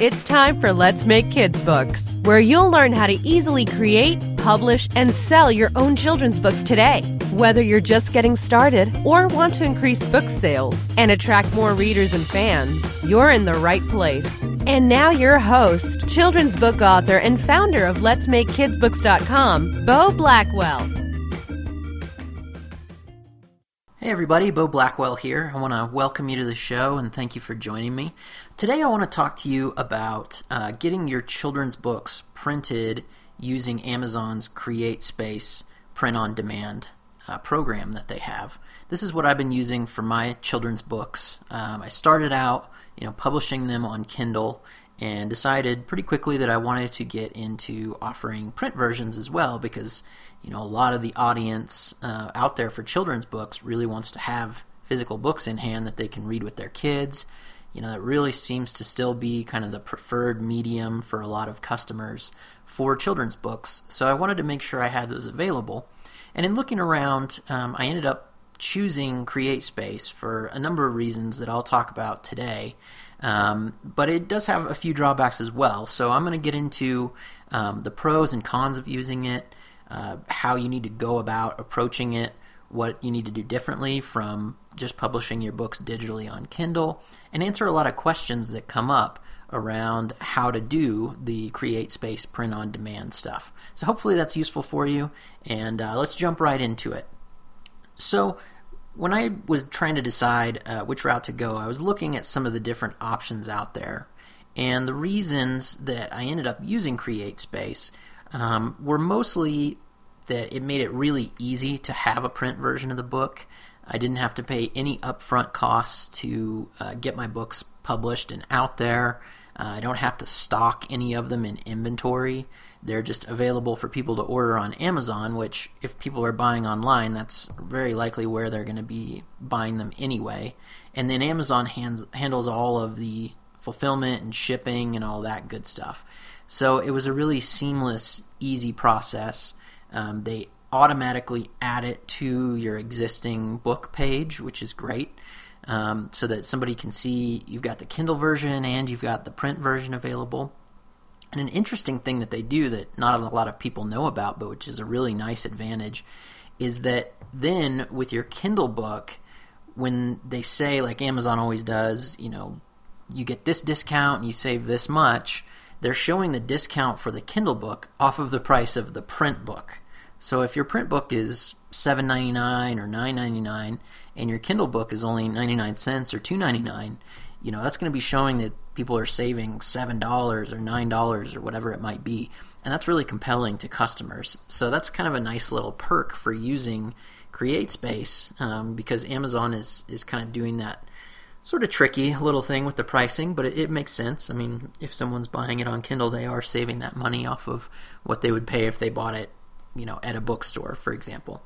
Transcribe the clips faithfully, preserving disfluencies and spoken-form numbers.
It's time for Let's Make Kids Books, where you'll learn how to easily create, publish, and sell your own children's books today. Whether you're just getting started or want to increase book sales and attract more readers and fans, you're in the right place. And now your host, children's book author and founder of Let's Make Kids Books dot com, Beau Blackwell. Hey everybody, Beau Blackwell here. I want to welcome you to the show and thank you for joining me. Today I want to talk to you about uh, getting your children's books printed using Amazon's CreateSpace print-on-demand uh, program that they have. This is what I've been using for my children's books. Um, I started out, you know, publishing them on Kindle and decided pretty quickly that I wanted to get into offering print versions as well because you know, a lot of the audience uh, out there for children's books really wants to have physical books in hand that they can read with their kids. You know, that really seems to still be kind of the preferred medium for a lot of customers for children's books. So I wanted to make sure I had those available. And in looking around, um, I ended up choosing CreateSpace for a number of reasons that I'll talk about today. Um, but it does have a few drawbacks as well. So I'm going to get into um, the pros and cons of using it. Uh, how you need to go about approaching it, what you need to do differently from just publishing your books digitally on Kindle, and answer a lot of questions that come up around how to do the CreateSpace print-on-demand stuff. So hopefully that's useful for you, and uh, let's jump right into it. So when I was trying to decide uh, which route to go, I was looking at some of the different options out there, and the reasons that I ended up using CreateSpace Um, were mostly that it made it really easy to have a print version of the book. I didn't have to pay any upfront costs to uh, get my books published and out there. Uh, I don't have to stock any of them in inventory. They're just available for people to order on Amazon, which if people are buying online, that's very likely where they're going to be buying them anyway. And then Amazon hands, handles all of the fulfillment and shipping and all that good stuff. So it was a really seamless, easy process. Um, they automatically add it to your existing book page, which is great, um, so that somebody can see you've got the Kindle version and you've got the print version available. And an interesting thing that they do that not a lot of people know about, but which is a really nice advantage, is that then with your Kindle book, when they say, like Amazon always does, you know, you get this discount and you save this much, they're showing the discount for the Kindle book off of the price of the print book. So if your print book is seven ninety-nine or nine ninety-nine and your Kindle book is only ninety-nine cents or two ninety-nine, you know, that's going to be showing that people are saving seven dollars or nine dollars or whatever it might be. And that's really compelling to customers. So that's kind of a nice little perk for using CreateSpace um, because Amazon is, is kind of doing that sort of tricky little thing with the pricing, but it, it makes sense. I mean, if someone's buying it on Kindle, they are saving that money off of what they would pay if they bought it, you know, at a bookstore, for example.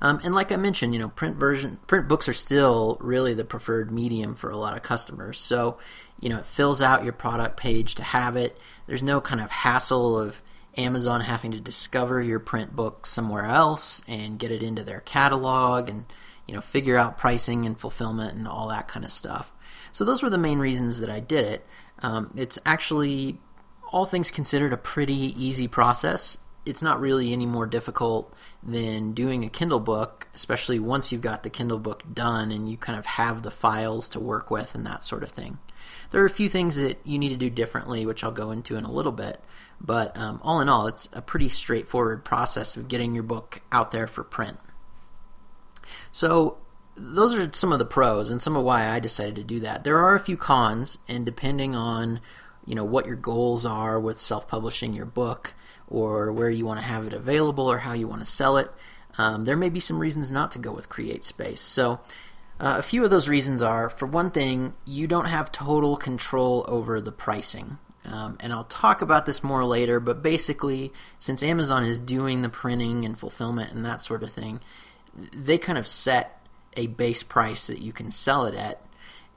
Um, and like I mentioned, you know, print version, print books are still really the preferred medium for a lot of customers. So, you know, it fills out your product page to have it. There's no kind of hassle of Amazon having to discover your print book somewhere else and get it into their catalog and, you know, figure out pricing and fulfillment and all that kind of stuff. So those were the main reasons that I did it. Um, it's actually, all things considered, a pretty easy process. It's not really any more difficult than doing a Kindle book, especially once you've got the Kindle book done and you kind of have the files to work with and that sort of thing. There are a few things that you need to do differently, which I'll go into in a little bit. But um, all in all, it's a pretty straightforward process of getting your book out there for print. So those are some of the pros and some of why I decided to do that. There are a few cons, and depending on, you know, what your goals are with self-publishing your book or where you want to have it available or how you want to sell it, um, there may be some reasons not to go with CreateSpace. So uh, a few of those reasons are, for one thing, you don't have total control over the pricing. Um, and I'll talk about this more later, but basically, since Amazon is doing the printing and fulfillment and that sort of thing, they kind of set a base price that you can sell it at,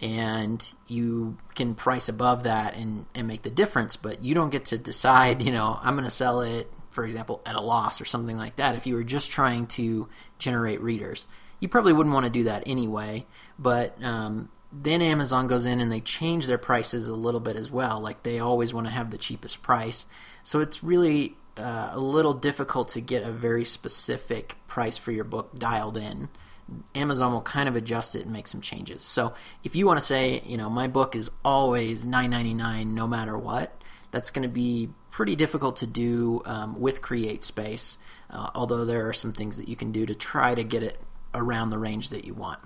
and you can price above that and, and make the difference, but you don't get to decide, you know, I'm going to sell it, for example, at a loss or something like that. If you were just trying to generate readers, you probably wouldn't want to do that anyway, but um, then Amazon goes in and they change their prices a little bit as well. Like, they always want to have the cheapest price. So it's really uh, a little difficult to get a very specific price for your book dialed in. Amazon will kind of adjust it and make some changes. So if you want to say, you know, my book is always nine ninety-nine no matter what, that's going to be pretty difficult to do um, with CreateSpace, uh, although there are some things that you can do to try to get it around the range that you want.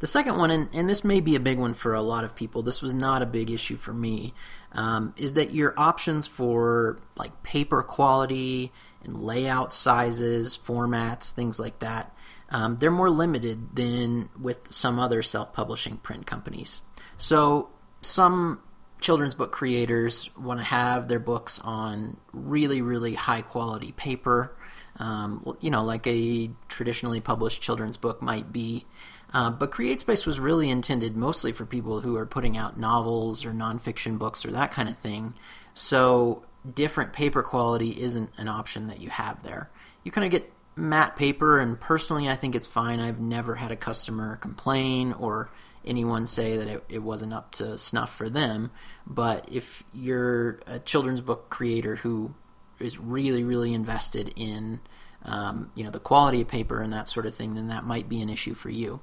The second one, and, and this may be a big one for a lot of people, this was not a big issue for me, um, is that your options for like paper quality and layout sizes, formats, things like that, um, they're more limited than with some other self-publishing print companies. So some children's book creators want to have their books on really, really high-quality paper, um, you know, like a traditionally published children's book might be. Uh, but CreateSpace was really intended mostly for people who are putting out novels or nonfiction books or that kind of thing. So different paper quality isn't an option that you have there. You kind of get matte paper, and personally I think it's fine. I've never had a customer complain or anyone say that it, it wasn't up to snuff for them. But if you're a children's book creator who is really, really invested in um, you know, the quality of paper and that sort of thing, then that might be an issue for you.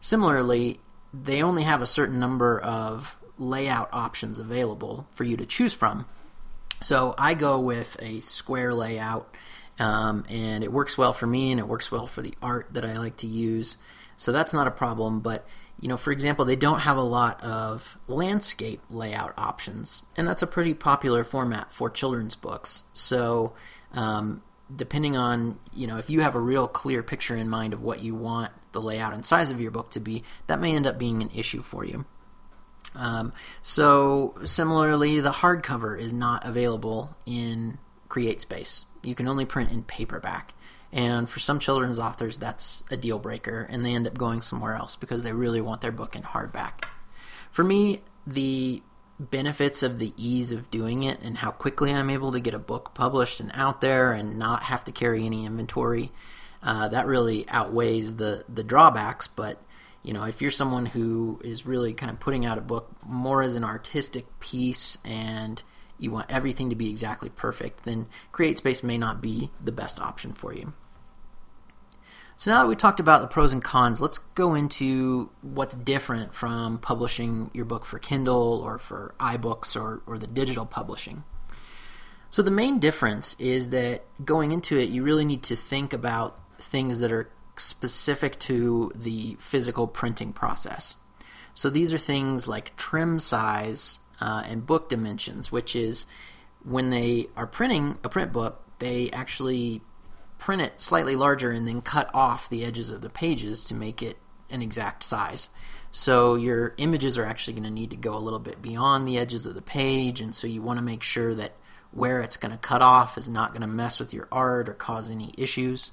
Similarly, they only have a certain number of layout options available for you to choose from. So I go with a square layout, um, and it works well for me, and it works well for the art that I like to use. So that's not a problem, but you know, for example, they don't have a lot of landscape layout options, and that's a pretty popular format for children's books. So um, depending on, you know, if you have a real clear picture in mind of what you want the layout and size of your book to be, that may end up being an issue for you. Um, so similarly, the hardcover is not available in CreateSpace. You can only print in paperback. And for some children's authors, that's a deal breaker, and they end up going somewhere else because they really want their book in hardback. For me, the benefits of the ease of doing it and how quickly I'm able to get a book published and out there and not have to carry any inventory, uh, that really outweighs the, the drawbacks. But you know, if you're someone who is really kind of putting out a book more as an artistic piece and you want everything to be exactly perfect, then CreateSpace may not be the best option for you. So now that we've talked about the pros and cons, let's go into what's different from publishing your book for Kindle or for iBooks or, or the digital publishing. So the main difference is that going into it, you really need to think about things that are specific to the physical printing process. So these are things like trim size, Uh, and book dimensions, which is when they are printing a print book, they actually print it slightly larger and then cut off the edges of the pages to make it an exact size. So your images are actually going to need to go a little bit beyond the edges of the page, and so you want to make sure that where it's going to cut off is not going to mess with your art or cause any issues.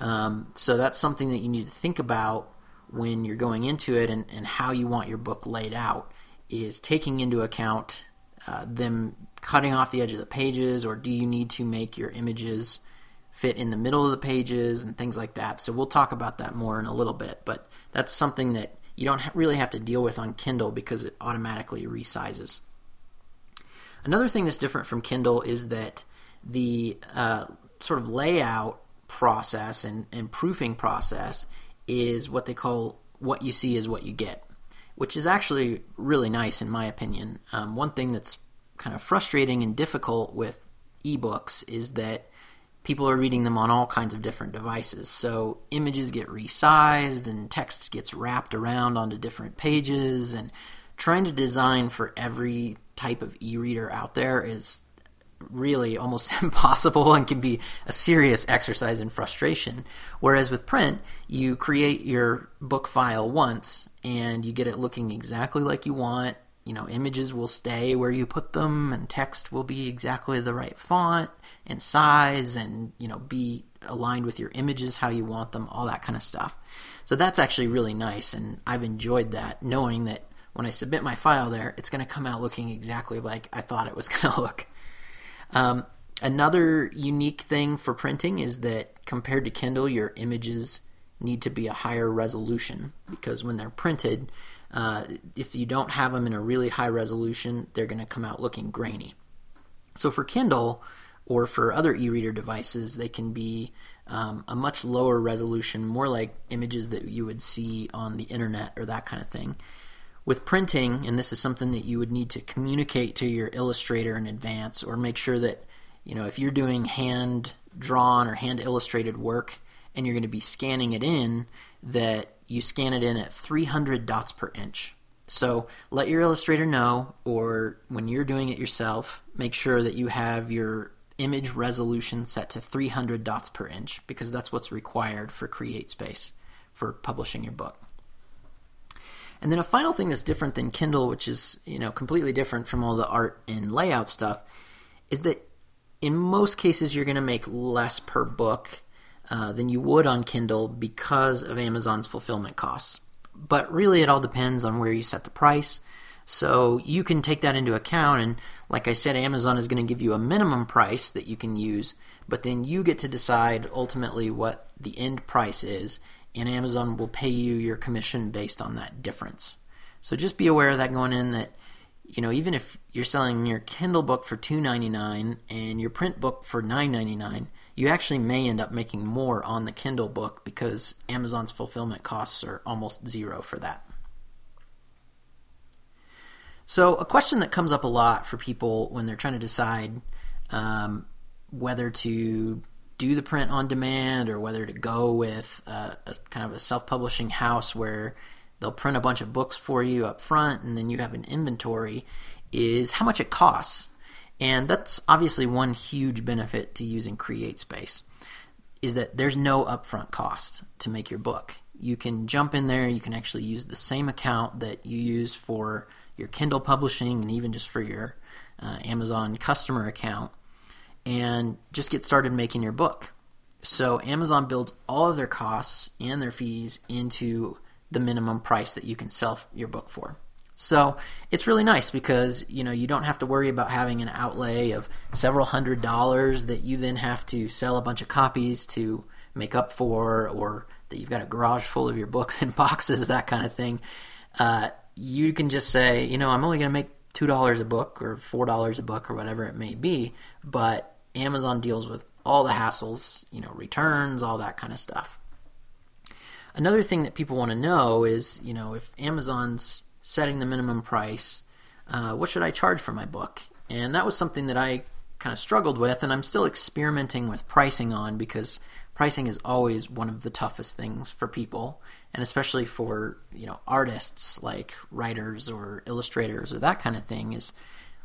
Um, so that's something that you need to think about when you're going into it, and, and how you want your book laid out is taking into account uh, them cutting off the edge of the pages, or do you need to make your images fit in the middle of the pages and things like that. So we'll talk about that more in a little bit, but that's something that you don't ha- really have to deal with on Kindle because it automatically resizes. Another thing that's different from Kindle is that the uh, sort of layout process and, and proofing process is what they call what you see is what you get, which is actually really nice in my opinion. Um, one thing that's kind of frustrating and difficult with ebooks is that people are reading them on all kinds of different devices. So images get resized and text gets wrapped around onto different pages, and trying to design for every type of e-reader out there is really almost impossible and can be a serious exercise in frustration. Whereas with print, you create your book file once and you get it looking exactly like you want. You know, images will stay where you put them, and text will be exactly the right font and size, and you know, be aligned with your images how you want them, all that kind of stuff. So that's actually really nice, and I've enjoyed that, knowing that when I submit my file there, it's going to come out looking exactly like I thought it was going to look. Um, another unique thing for printing is that compared to Kindle, your images need to be a higher resolution, because when they're printed, uh, if you don't have them in a really high resolution, they're going to come out looking grainy. So for Kindle or for other e-reader devices, they can be um, a much lower resolution, more like images that you would see on the internet or that kind of thing. With printing, and this is something that you would need to communicate to your illustrator in advance, or make sure that, you know, if you're doing hand-drawn or hand-illustrated work and you're going to be scanning it in, that you scan it in at three hundred dots per inch. So let your illustrator know, or when you're doing it yourself, make sure that you have your image resolution set to three hundred dots per inch, because that's what's required for CreateSpace for publishing your book. And then a final thing that's different than Kindle, which is, you know, completely different from all the art and layout stuff, is that in most cases you're going to make less per book uh, than you would on Kindle because of Amazon's fulfillment costs. But really it all depends on where you set the price. So you can take that into account, and like I said, Amazon is going to give you a minimum price that you can use, but then you get to decide ultimately what the end price is, and Amazon will pay you your commission based on that difference. So just be aware of that going in, that, you know, even if you're selling your Kindle book for two dollars and ninety-nine cents and your print book for nine dollars and ninety-nine cents, you actually may end up making more on the Kindle book because Amazon's fulfillment costs are almost zero for that. So a question that comes up a lot for people when they're trying to decide um, whether to do the print on demand or whether to go with uh, a kind of a self-publishing house where they'll print a bunch of books for you up front and then you have an inventory, is how much it costs. And that's obviously one huge benefit to using CreateSpace, is that there's no upfront cost to make your book. You can jump in there, you can actually use the same account that you use for your Kindle publishing and even just for your uh, Amazon customer account, and just get started making your book. So Amazon builds all of their costs and their fees into the minimum price that you can sell your book for. So it's really nice because, you know, you don't have to worry about having an outlay of several hundred dollars that you then have to sell a bunch of copies to make up for, or that you've got a garage full of your books in boxes, that kind of thing. Uh, you can just say, you know, I'm only going to make two dollars a book or four dollars a book or whatever it may be, but Amazon deals with all the hassles, you know, returns, all that kind of stuff. Another thing that people want to know is, you know, if Amazon's setting the minimum price, uh, what should I charge for my book? And that was something that I kind of struggled with, and I'm still experimenting with pricing on, because pricing is always one of the toughest things for people, and especially for, you know, artists like writers or illustrators or that kind of thing, is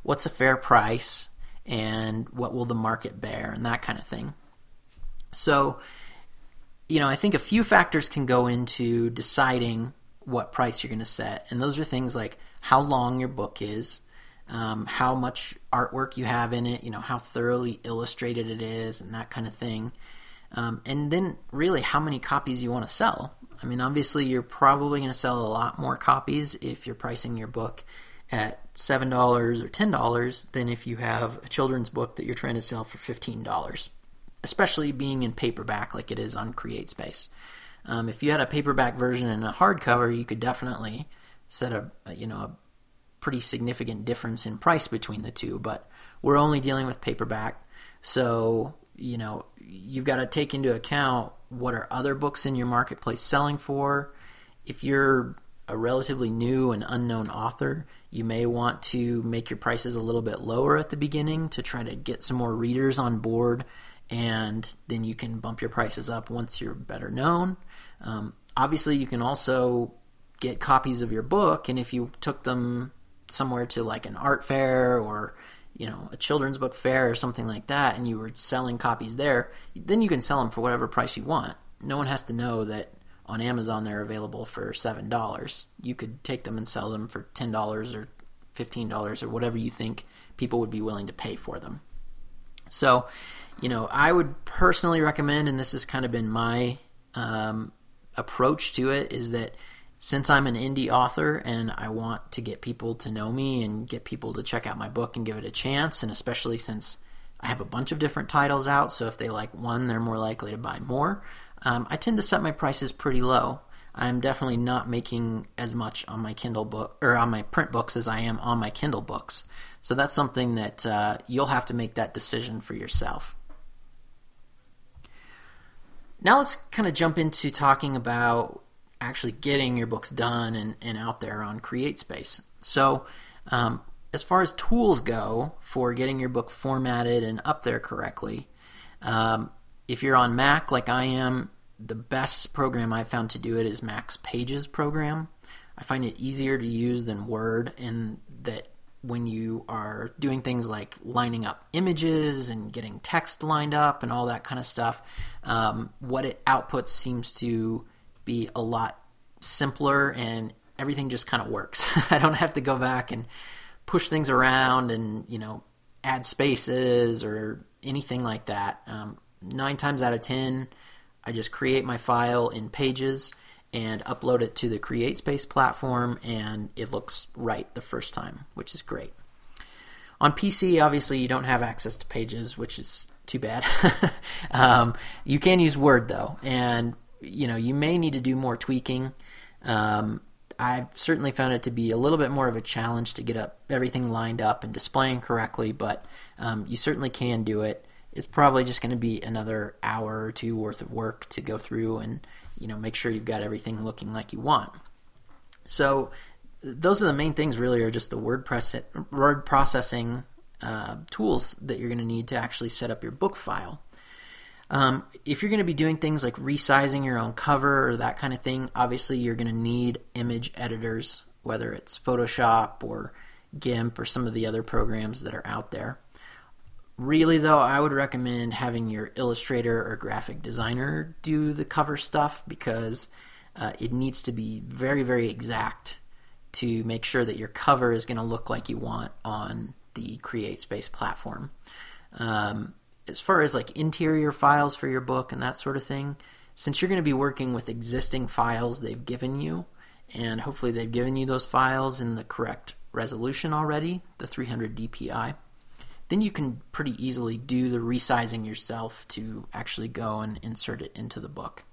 what's a fair price and what will the market bear and that kind of thing. So, you know, I think a few factors can go into deciding what price you're going to set, and those are things like how long your book is, um, how much artwork you have in it, you know, how thoroughly illustrated it is and that kind of thing. Um, and then really how many copies you want to sell. I mean, obviously you're probably going to sell a lot more copies if you're pricing your book at seven dollars or ten dollars than if you have a children's book that you're trying to sell for fifteen dollars, especially being in paperback like it is on CreateSpace. Um, if you had a paperback version and a hardcover, you could definitely set a, a you know a pretty significant difference in price between the two, but we're only dealing with paperback, so you know, you've got to take into account what are other books in your marketplace selling for. If you're a relatively new and unknown author, you may want to make your prices a little bit lower at the beginning to try to get some more readers on board, and then you can bump your prices up once you're better known. Um, obviously, you can also get copies of your book, and if you took them somewhere to like an art fair or you know, a children's book fair or something like that, and you were selling copies there, then you can sell them for whatever price you want. No one has to know that on Amazon they're available for seven dollars. You could take them and sell them for ten dollars or fifteen dollars or whatever you think people would be willing to pay for them. So, you know, I would personally recommend, and this has kind of been my um, approach to it, is that since I'm an indie author and I want to get people to know me and get people to check out my book and give it a chance, and especially since I have a bunch of different titles out, so if they like one, they're more likely to buy more, Um, I tend to set my prices pretty low. I'm definitely not making as much on my Kindle book or on my print books as I am on my Kindle books. So that's something that uh, you'll have to make that decision for yourself. Now let's kind of jump into talking about actually getting your books done and, and out there on CreateSpace. So um, as far as tools go for getting your book formatted and up there correctly, um, if you're on Mac like I am, the best program I've found to do it is Mac's Pages program. I find it easier to use than Word, in that when you are doing things like lining up images and getting text lined up and all that kind of stuff, um, what it outputs seems to be a lot simpler and everything just kind of works. I don't have to go back and push things around and, you know, add spaces or anything like that. Um, nine times out of ten, I just create my file in Pages and upload it to the CreateSpace platform, and it looks right the first time, which is great. On P C, obviously, you don't have access to Pages, which is too bad. um, you can use Word, though, and you know you may need to do more tweaking. Um, I've certainly found it to be a little bit more of a challenge to get up everything lined up and displaying correctly, but um, you certainly can do it. It's probably just going to be another hour or two worth of work to go through and, you know, make sure you've got everything looking like you want. So those are the main things, really, are just the word, press- word processing uh, tools that you're going to need to actually set up your book file. Um, if you're going to be doing things like resizing your own cover or that kind of thing, obviously you're going to need image editors, whether it's Photoshop or GIMP or some of the other programs that are out there. Really, though, I would recommend having your illustrator or graphic designer do the cover stuff, because uh, it needs to be very, very exact to make sure that your cover is going to look like you want on the CreateSpace platform. Um, as far as like interior files for your book and that sort of thing, since you're going to be working with existing files they've given you, and hopefully they've given you those files in the correct resolution already, the three hundred D P I, then you can pretty easily do the resizing yourself to actually go and insert it into the book.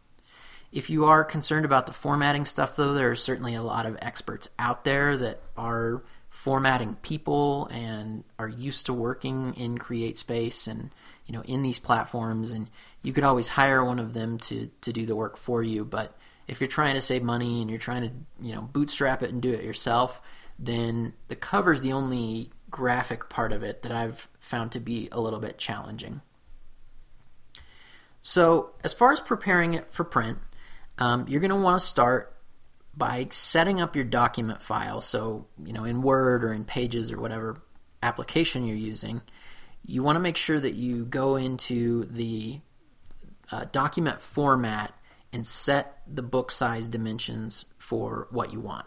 If you are concerned about the formatting stuff, though, there are certainly a lot of experts out there that are formatting people and are used to working in CreateSpace and, you know, in these platforms, and you could always hire one of them to, to do the work for you. But if you're trying to save money and you're trying to, you know, bootstrap it and do it yourself, then the cover's the only graphic part of it that I've found to be a little bit challenging. So as far as preparing it for print, um, you're going to want to start by setting up your document file. So, you know, in Word or in Pages or whatever application you're using, you want to make sure that you go into the uh, document format and set the book size dimensions for what you want.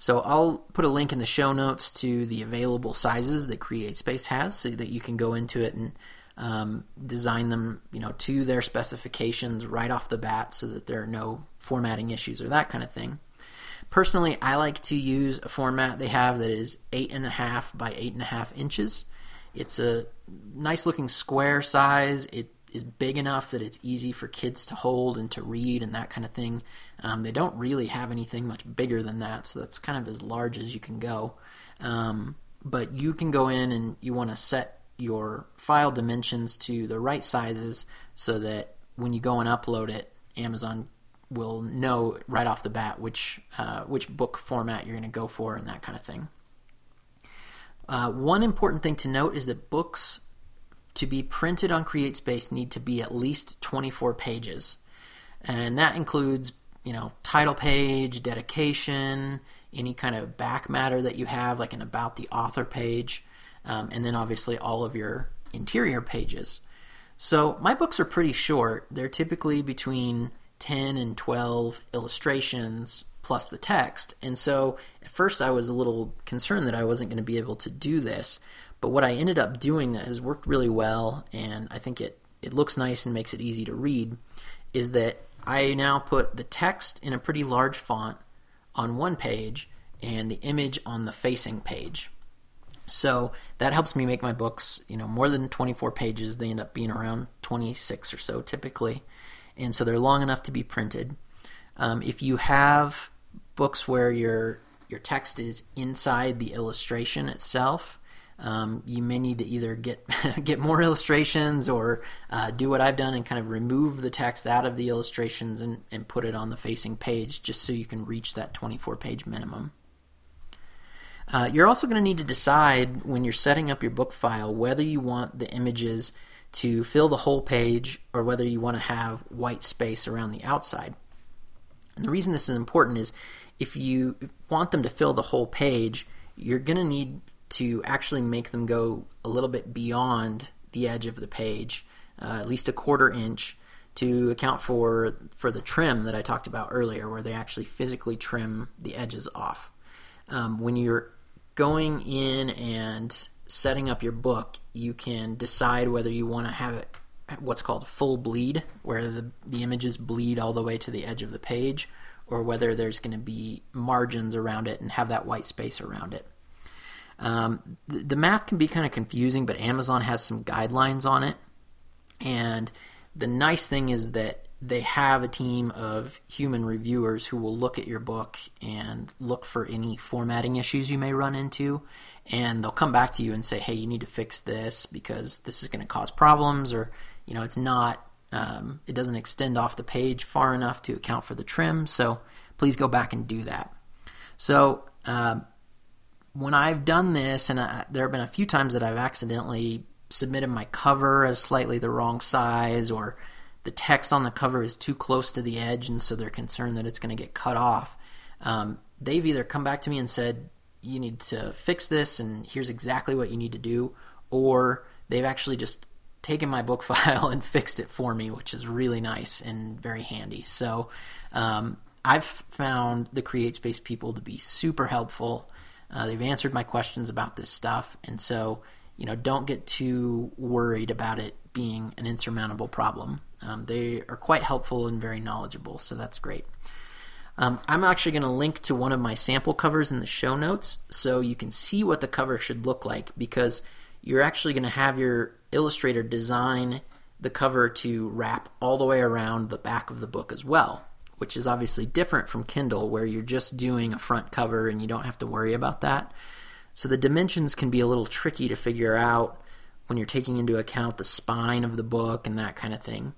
So I'll put a link in the show notes to the available sizes that CreateSpace has, so that you can go into it and um, design them, you know, to their specifications right off the bat, so that there are no formatting issues or that kind of thing. Personally, I like to use a format they have that is eight and a half by eight and a half inches. It's a nice looking square size. It is big enough that it's easy for kids to hold and to read and that kind of thing. Um, they don't really have anything much bigger than that, so that's kind of as large as you can go. Um, but you can go in and you want to set your file dimensions to the right sizes, so that when you go and upload it, Amazon will know right off the bat which uh, which book format you're going to go for and that kind of thing. Uh, one important thing to note is that books to be printed on CreateSpace need to be at least twenty-four pages. And that includes, you know, title page, dedication, any kind of back matter that you have, like an About the Author page, um, and then obviously all of your interior pages. So my books are pretty short. They're typically between ten and twelve illustrations plus the text. And so at first I was a little concerned that I wasn't going to be able to do this. But what I ended up doing that has worked really well, and I think it, it looks nice and makes it easy to read, is that I now put the text in a pretty large font on one page and the image on the facing page. So that helps me make my books, you know, more than twenty-four pages. They end up being around twenty-six or so typically. and so they're long enough to be printed. Um, if you have books where your your text is inside the illustration itself, um, you may need to either get get more illustrations or uh, do what I've done and kind of remove the text out of the illustrations and, and put it on the facing page just so you can reach that twenty-four page minimum. Uh, you're also going to need to decide when you're setting up your book file whether you want the images to fill the whole page or whether you want to have white space around the outside. And the reason this is important is if you want them to fill the whole page, you're going to need to actually make them go a little bit beyond the edge of the page, uh, at least a quarter inch, to account for, for the trim that I talked about earlier, where they actually physically trim the edges off. Um, when you're going in and setting up your book, you can decide whether you want to have it what's called full bleed, where the, the images bleed all the way to the edge of the page, or whether there's going to be margins around it and have that white space around it. Um, the, the math can be kind of confusing, but Amazon has some guidelines on it. And the nice thing is that they have a team of human reviewers who will look at your book and look for any formatting issues you may run into, and they'll come back to you and say, hey, you need to fix this because this is going to cause problems, or you know, it's not, um, it doesn't extend off the page far enough to account for the trim, so please go back and do that. So uh, when I've done this, and I, there have been a few times that I've accidentally submitted my cover as slightly the wrong size, or the text on the cover is too close to the edge, and so they're concerned that it's going to get cut off, um, they've either come back to me and said, you need to fix this and here's exactly what you need to do, or they've actually just taken my book file and fixed it for me, which is really nice and very handy. So um, I've found the CreateSpace people to be super helpful. Uh, they've answered my questions about this stuff, and so you know, don't get too worried about it being an insurmountable problem. Um, they are quite helpful and very knowledgeable, so that's great. Um, I'm actually going to link to one of my sample covers in the show notes so you can see what the cover should look like, because you're actually going to have your illustrator design the cover to wrap all the way around the back of the book as well, which is obviously different from Kindle, where you're just doing a front cover and you don't have to worry about that. So the dimensions can be a little tricky to figure out when you're taking into account the spine of the book and that kind of thing.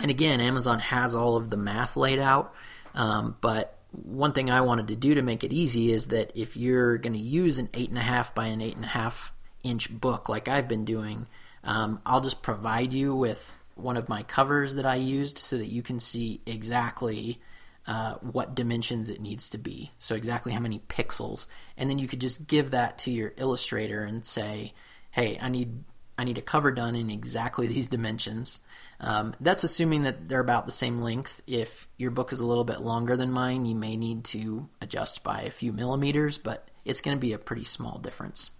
And again, Amazon has all of the math laid out. Um, but one thing I wanted to do to make it easy is that if you're going to use an eight and a half by an eight and a half inch book like I've been doing, um, I'll just provide you with one of my covers that I used so that you can see exactly uh, what dimensions it needs to be, so exactly how many pixels. And then you could just give that to your illustrator and say, hey, I need I need a cover done in exactly these dimensions. Um, that's assuming that they're about the same length. If your book is a little bit longer than mine, you may need to adjust by a few millimeters, but it's going to be a pretty small difference.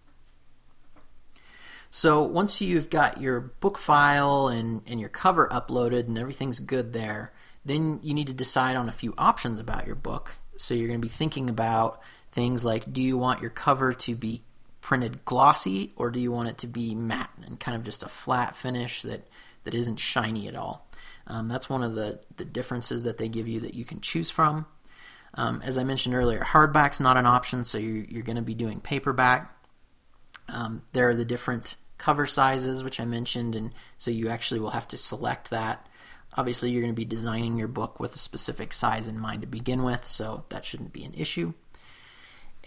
So once you've got your book file and, and your cover uploaded and everything's good there, then you need to decide on a few options about your book. So you're going to be thinking about things like, do you want your cover to be printed glossy, or do you want it to be matte and kind of just a flat finish that that isn't shiny at all? Um, that's one of the, the differences that they give you that you can choose from. Um, as I mentioned earlier, hardback's not an option, so you're, you're going to be doing paperback. Um, there are the different cover sizes, which I mentioned, and so you actually will have to select that. Obviously, you're going to be designing your book with a specific size in mind to begin with, so that shouldn't be an issue.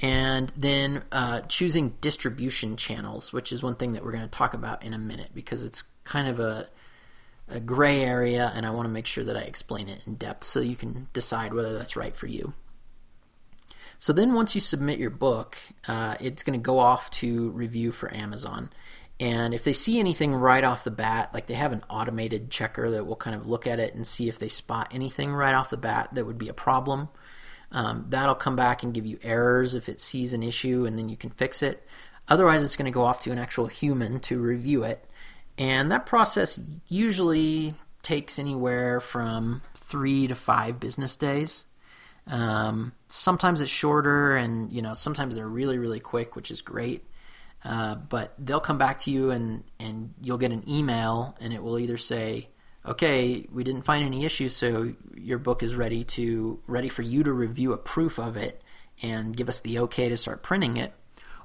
And then uh, choosing distribution channels, which is one thing that we're going to talk about in a minute, because it's kind of a a gray area, and I want to make sure that I explain it in depth so you can decide whether that's right for you. So then once you submit your book, uh, it's going to go off to review for Amazon. And if they see anything right off the bat, like they have an automated checker that will kind of look at it and see if they spot anything right off the bat that would be a problem. Um, that'll come back and give you errors if it sees an issue, and then you can fix it. Otherwise, it's going to go off to an actual human to review it. And that process usually takes anywhere from three to five business days. Um, sometimes it's shorter, and you know, sometimes they're really, really quick, which is great. Uh, but they'll come back to you, and, and you'll get an email, and it will either say, okay, we didn't find any issues, so your book is ready to ready for you to review a proof of it and give us the okay to start printing it.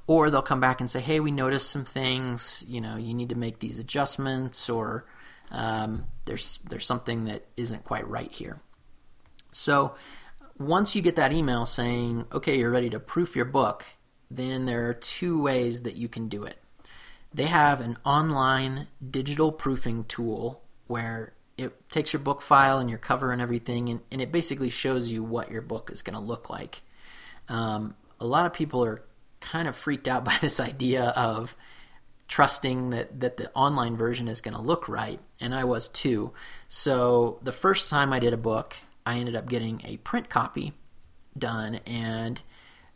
Or they'll come back and say, hey, we noticed some things, you know, you need to make these adjustments, or um, there's there's something that isn't quite right here. So once you get that email saying, okay, you're ready to proof your book, then there are two ways that you can do it. They have an online digital proofing tool where it takes your book file and your cover and everything, and, and it basically shows you what your book is going to look like. Um, a lot of people are kind of freaked out by this idea of trusting that, that the online version is going to look right, and I was too. So the first time I did a book, I ended up getting a print copy done, and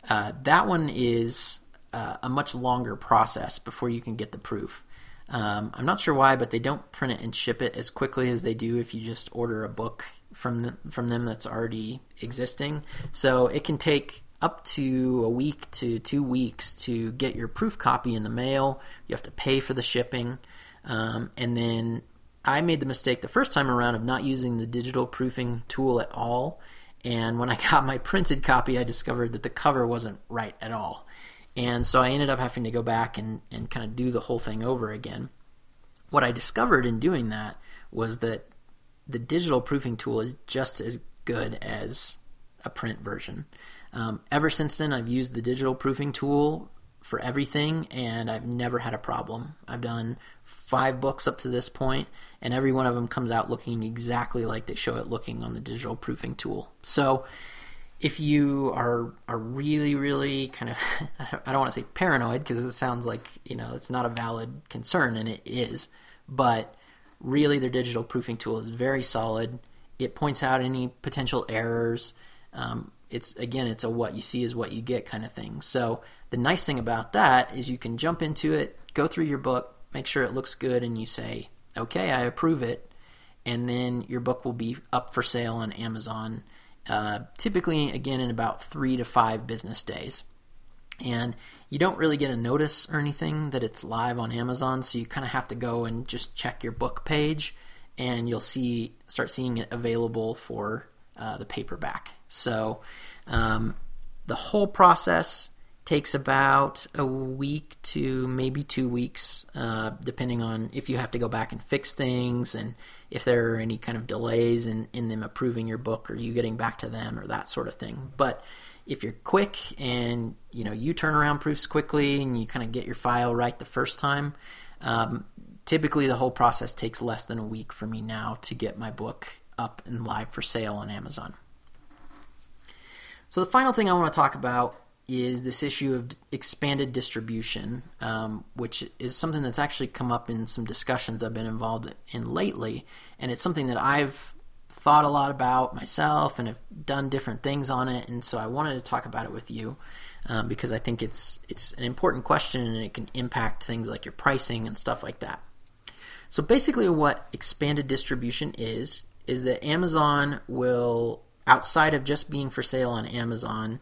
uh, that one is uh, a much longer process before you can get the proof. Um, I'm not sure why, but they don't print it and ship it as quickly as they do if you just order a book from the, from them that's already existing. So it can take up to a week to two weeks to get your proof copy in the mail. You have to pay for the shipping. Um, and then I made the mistake the first time around of not using the digital proofing tool at all. And when I got my printed copy, I discovered that the cover wasn't right at all. And so I ended up having to go back and, and kind of do the whole thing over again. What I discovered in doing that was that the digital proofing tool is just as good as a print version. Um, ever since then, I've used the digital proofing tool for everything, and I've never had a problem. I've done five books up to this point, and every one of them comes out looking exactly like they show it looking on the digital proofing tool. So if you are are really, really kind of, I don't want to say paranoid, because it sounds like, you know, it's not a valid concern, and it is, but really their digital proofing tool is very solid. It points out any potential errors. Um, it's, again, it's a what you see is what you get kind of thing. So the nice thing about that is you can jump into it, go through your book, make sure it looks good, and you say, okay, I approve it, and then your book will be up for sale on Amazon. Uh, typically, again, in about three to five business days. And you don't really get a notice or anything that it's live on Amazon, so you kind of have to go and just check your book page, and you'll see start seeing it available for uh, the paperback. So um, the whole process takes about a week to maybe two weeks, uh, depending on if you have to go back and fix things and if there are any kind of delays in, in them approving your book or you getting back to them or that sort of thing. But if you're quick and, you know, you turn around proofs quickly and you kind of get your file right the first time, um, typically the whole process takes less than a week for me now to get my book up and live for sale on Amazon. So the final thing I want to talk about is this issue of expanded distribution, um, which is something that's actually come up in some discussions I've been involved in lately, and it's something that I've thought a lot about myself and have done different things on it, and so I wanted to talk about it with you um, because I think it's it's an important question, and it can impact things like your pricing and stuff like that. So basically what expanded distribution is, is that Amazon will, outside of just being for sale on Amazon,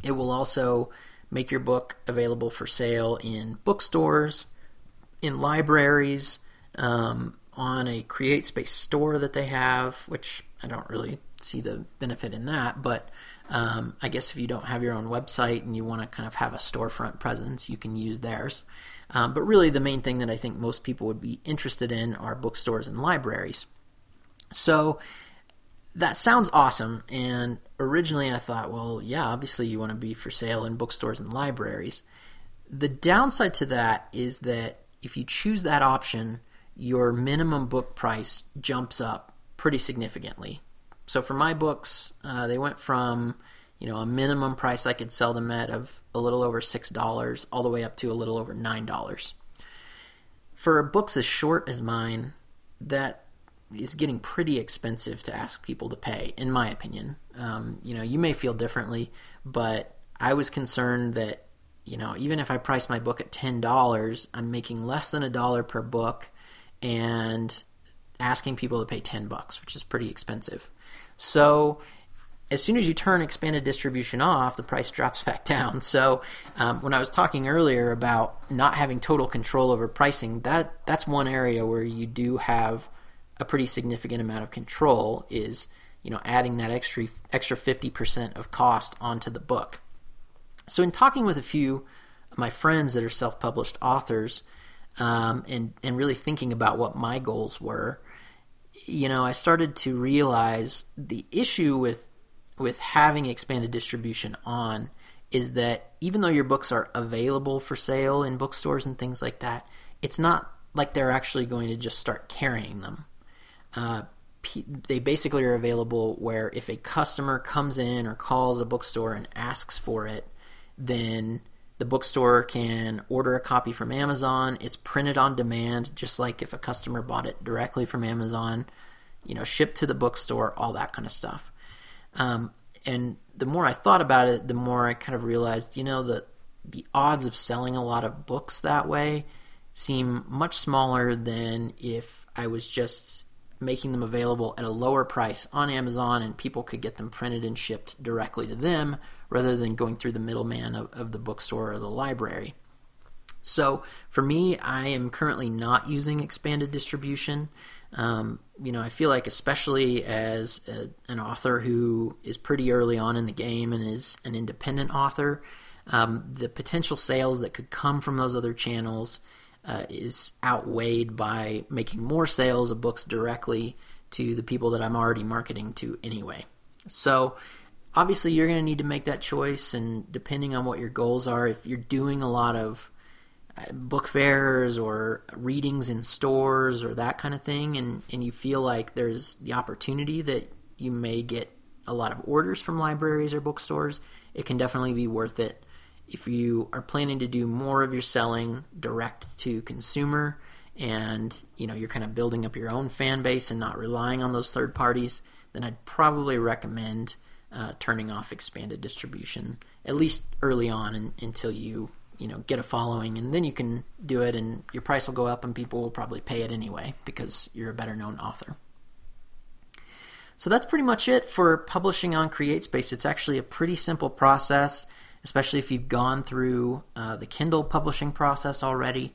it will also make your book available for sale in bookstores, in libraries, um, on a CreateSpace store that they have, which I don't really see the benefit in that, but um, I guess if you don't have your own website and you want to kind of have a storefront presence, you can use theirs. Um, but really the main thing that I think most people would be interested in are bookstores and libraries. So that sounds awesome, and originally I thought, well, yeah, obviously you want to be for sale in bookstores and libraries. The downside to that is that if you choose that option, your minimum book price jumps up pretty significantly. So for my books, uh, they went from, you know, a minimum price I could sell them at of a little over six dollars all the way up to a little over nine dollars. For books as short as mine, that is getting pretty expensive to ask people to pay, in my opinion. Um, you know, you may feel differently, but I was concerned that, you know, even if I price my book at ten dollars, I'm making less than a dollar per book and asking people to pay ten bucks, which is pretty expensive. So as soon as you turn expanded distribution off, the price drops back down. So um, when I was talking earlier about not having total control over pricing, that that's one area where you do have a pretty significant amount of control is, you know, adding that extra extra fifty percent of cost onto the book. So in talking with a few of my friends that are self-published authors, um, and, and really thinking about what my goals were, you know, I started to realize the issue with with having expanded distribution on is that even though your books are available for sale in bookstores and things like that, it's not like they're actually going to just start carrying them. Uh, they basically are available where if a customer comes in or calls a bookstore and asks for it, then the bookstore can order a copy from Amazon. It's printed on demand, just like if a customer bought it directly from Amazon, you know, shipped to the bookstore, all that kind of stuff. Um, and the more I thought about it, the more I kind of realized, you know, that the odds of selling a lot of books that way seem much smaller than if I was just making them available at a lower price on Amazon and people could get them printed and shipped directly to them rather than going through the middleman of, of the bookstore or the library. So for me, I am currently not using expanded distribution. Um, you know, I feel like, especially as a, an author who is pretty early on in the game and is an independent author, um, the potential sales that could come from those other channels uh, is outweighed by making more sales of books directly to the people that I'm already marketing to anyway. So obviously you're going to need to make that choice, and depending on what your goals are, if you're doing a lot of book fairs or readings in stores or that kind of thing, and, and you feel like there's the opportunity that you may get a lot of orders from libraries or bookstores, it can definitely be worth it. If you are planning to do more of your selling direct to consumer and, you know, you're kind of building up your own fan base and not relying on those third parties, then I'd probably recommend uh, turning off expanded distribution, at least early on, and, until you you know, get a following, and then you can do it and your price will go up and people will probably pay it anyway because you're a better known author. So that's pretty much it for publishing on CreateSpace. It's actually a pretty simple process, especially if you've gone through uh, the Kindle publishing process already.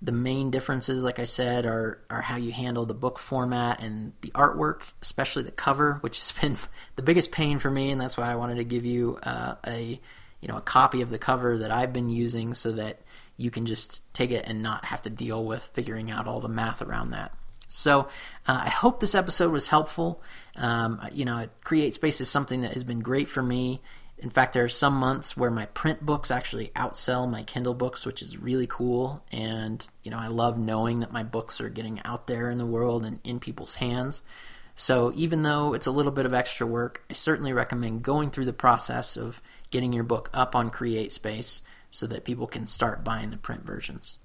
The main differences, like I said, are, are how you handle the book format and the artwork, especially the cover, which has been the biggest pain for me, and that's why I wanted to give you uh, a you know, a copy of the cover that I've been using so that you can just take it and not have to deal with figuring out all the math around that. So uh, I hope this episode was helpful. Um, you know, CreateSpace is something that has been great for me. In fact, there are some months where my print books actually outsell my Kindle books, which is really cool. And, you know, I love knowing that my books are getting out there in the world and in people's hands. So even though it's a little bit of extra work, I certainly recommend going through the process of getting your book up on CreateSpace so that people can start buying the print versions.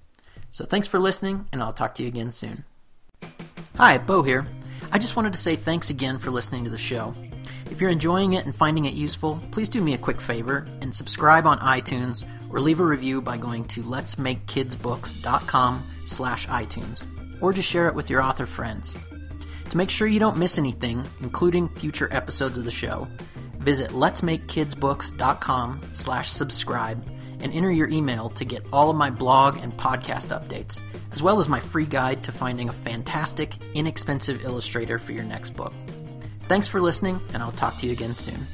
So thanks for listening, and I'll talk to you again soon. Hi, Beau here. I just wanted to say thanks again for listening to the show. If you're enjoying it and finding it useful, please do me a quick favor and subscribe on iTunes or leave a review by going to letsmakekidsbooks dot com slash iTunes, or just share it with your author friends. To make sure you don't miss anything, including future episodes of the show, visit letsmakekidsbooks dot com slash subscribe and enter your email to get all of my blog and podcast updates, as well as my free guide to finding a fantastic, inexpensive illustrator for your next book. Thanks for listening, and I'll talk to you again soon.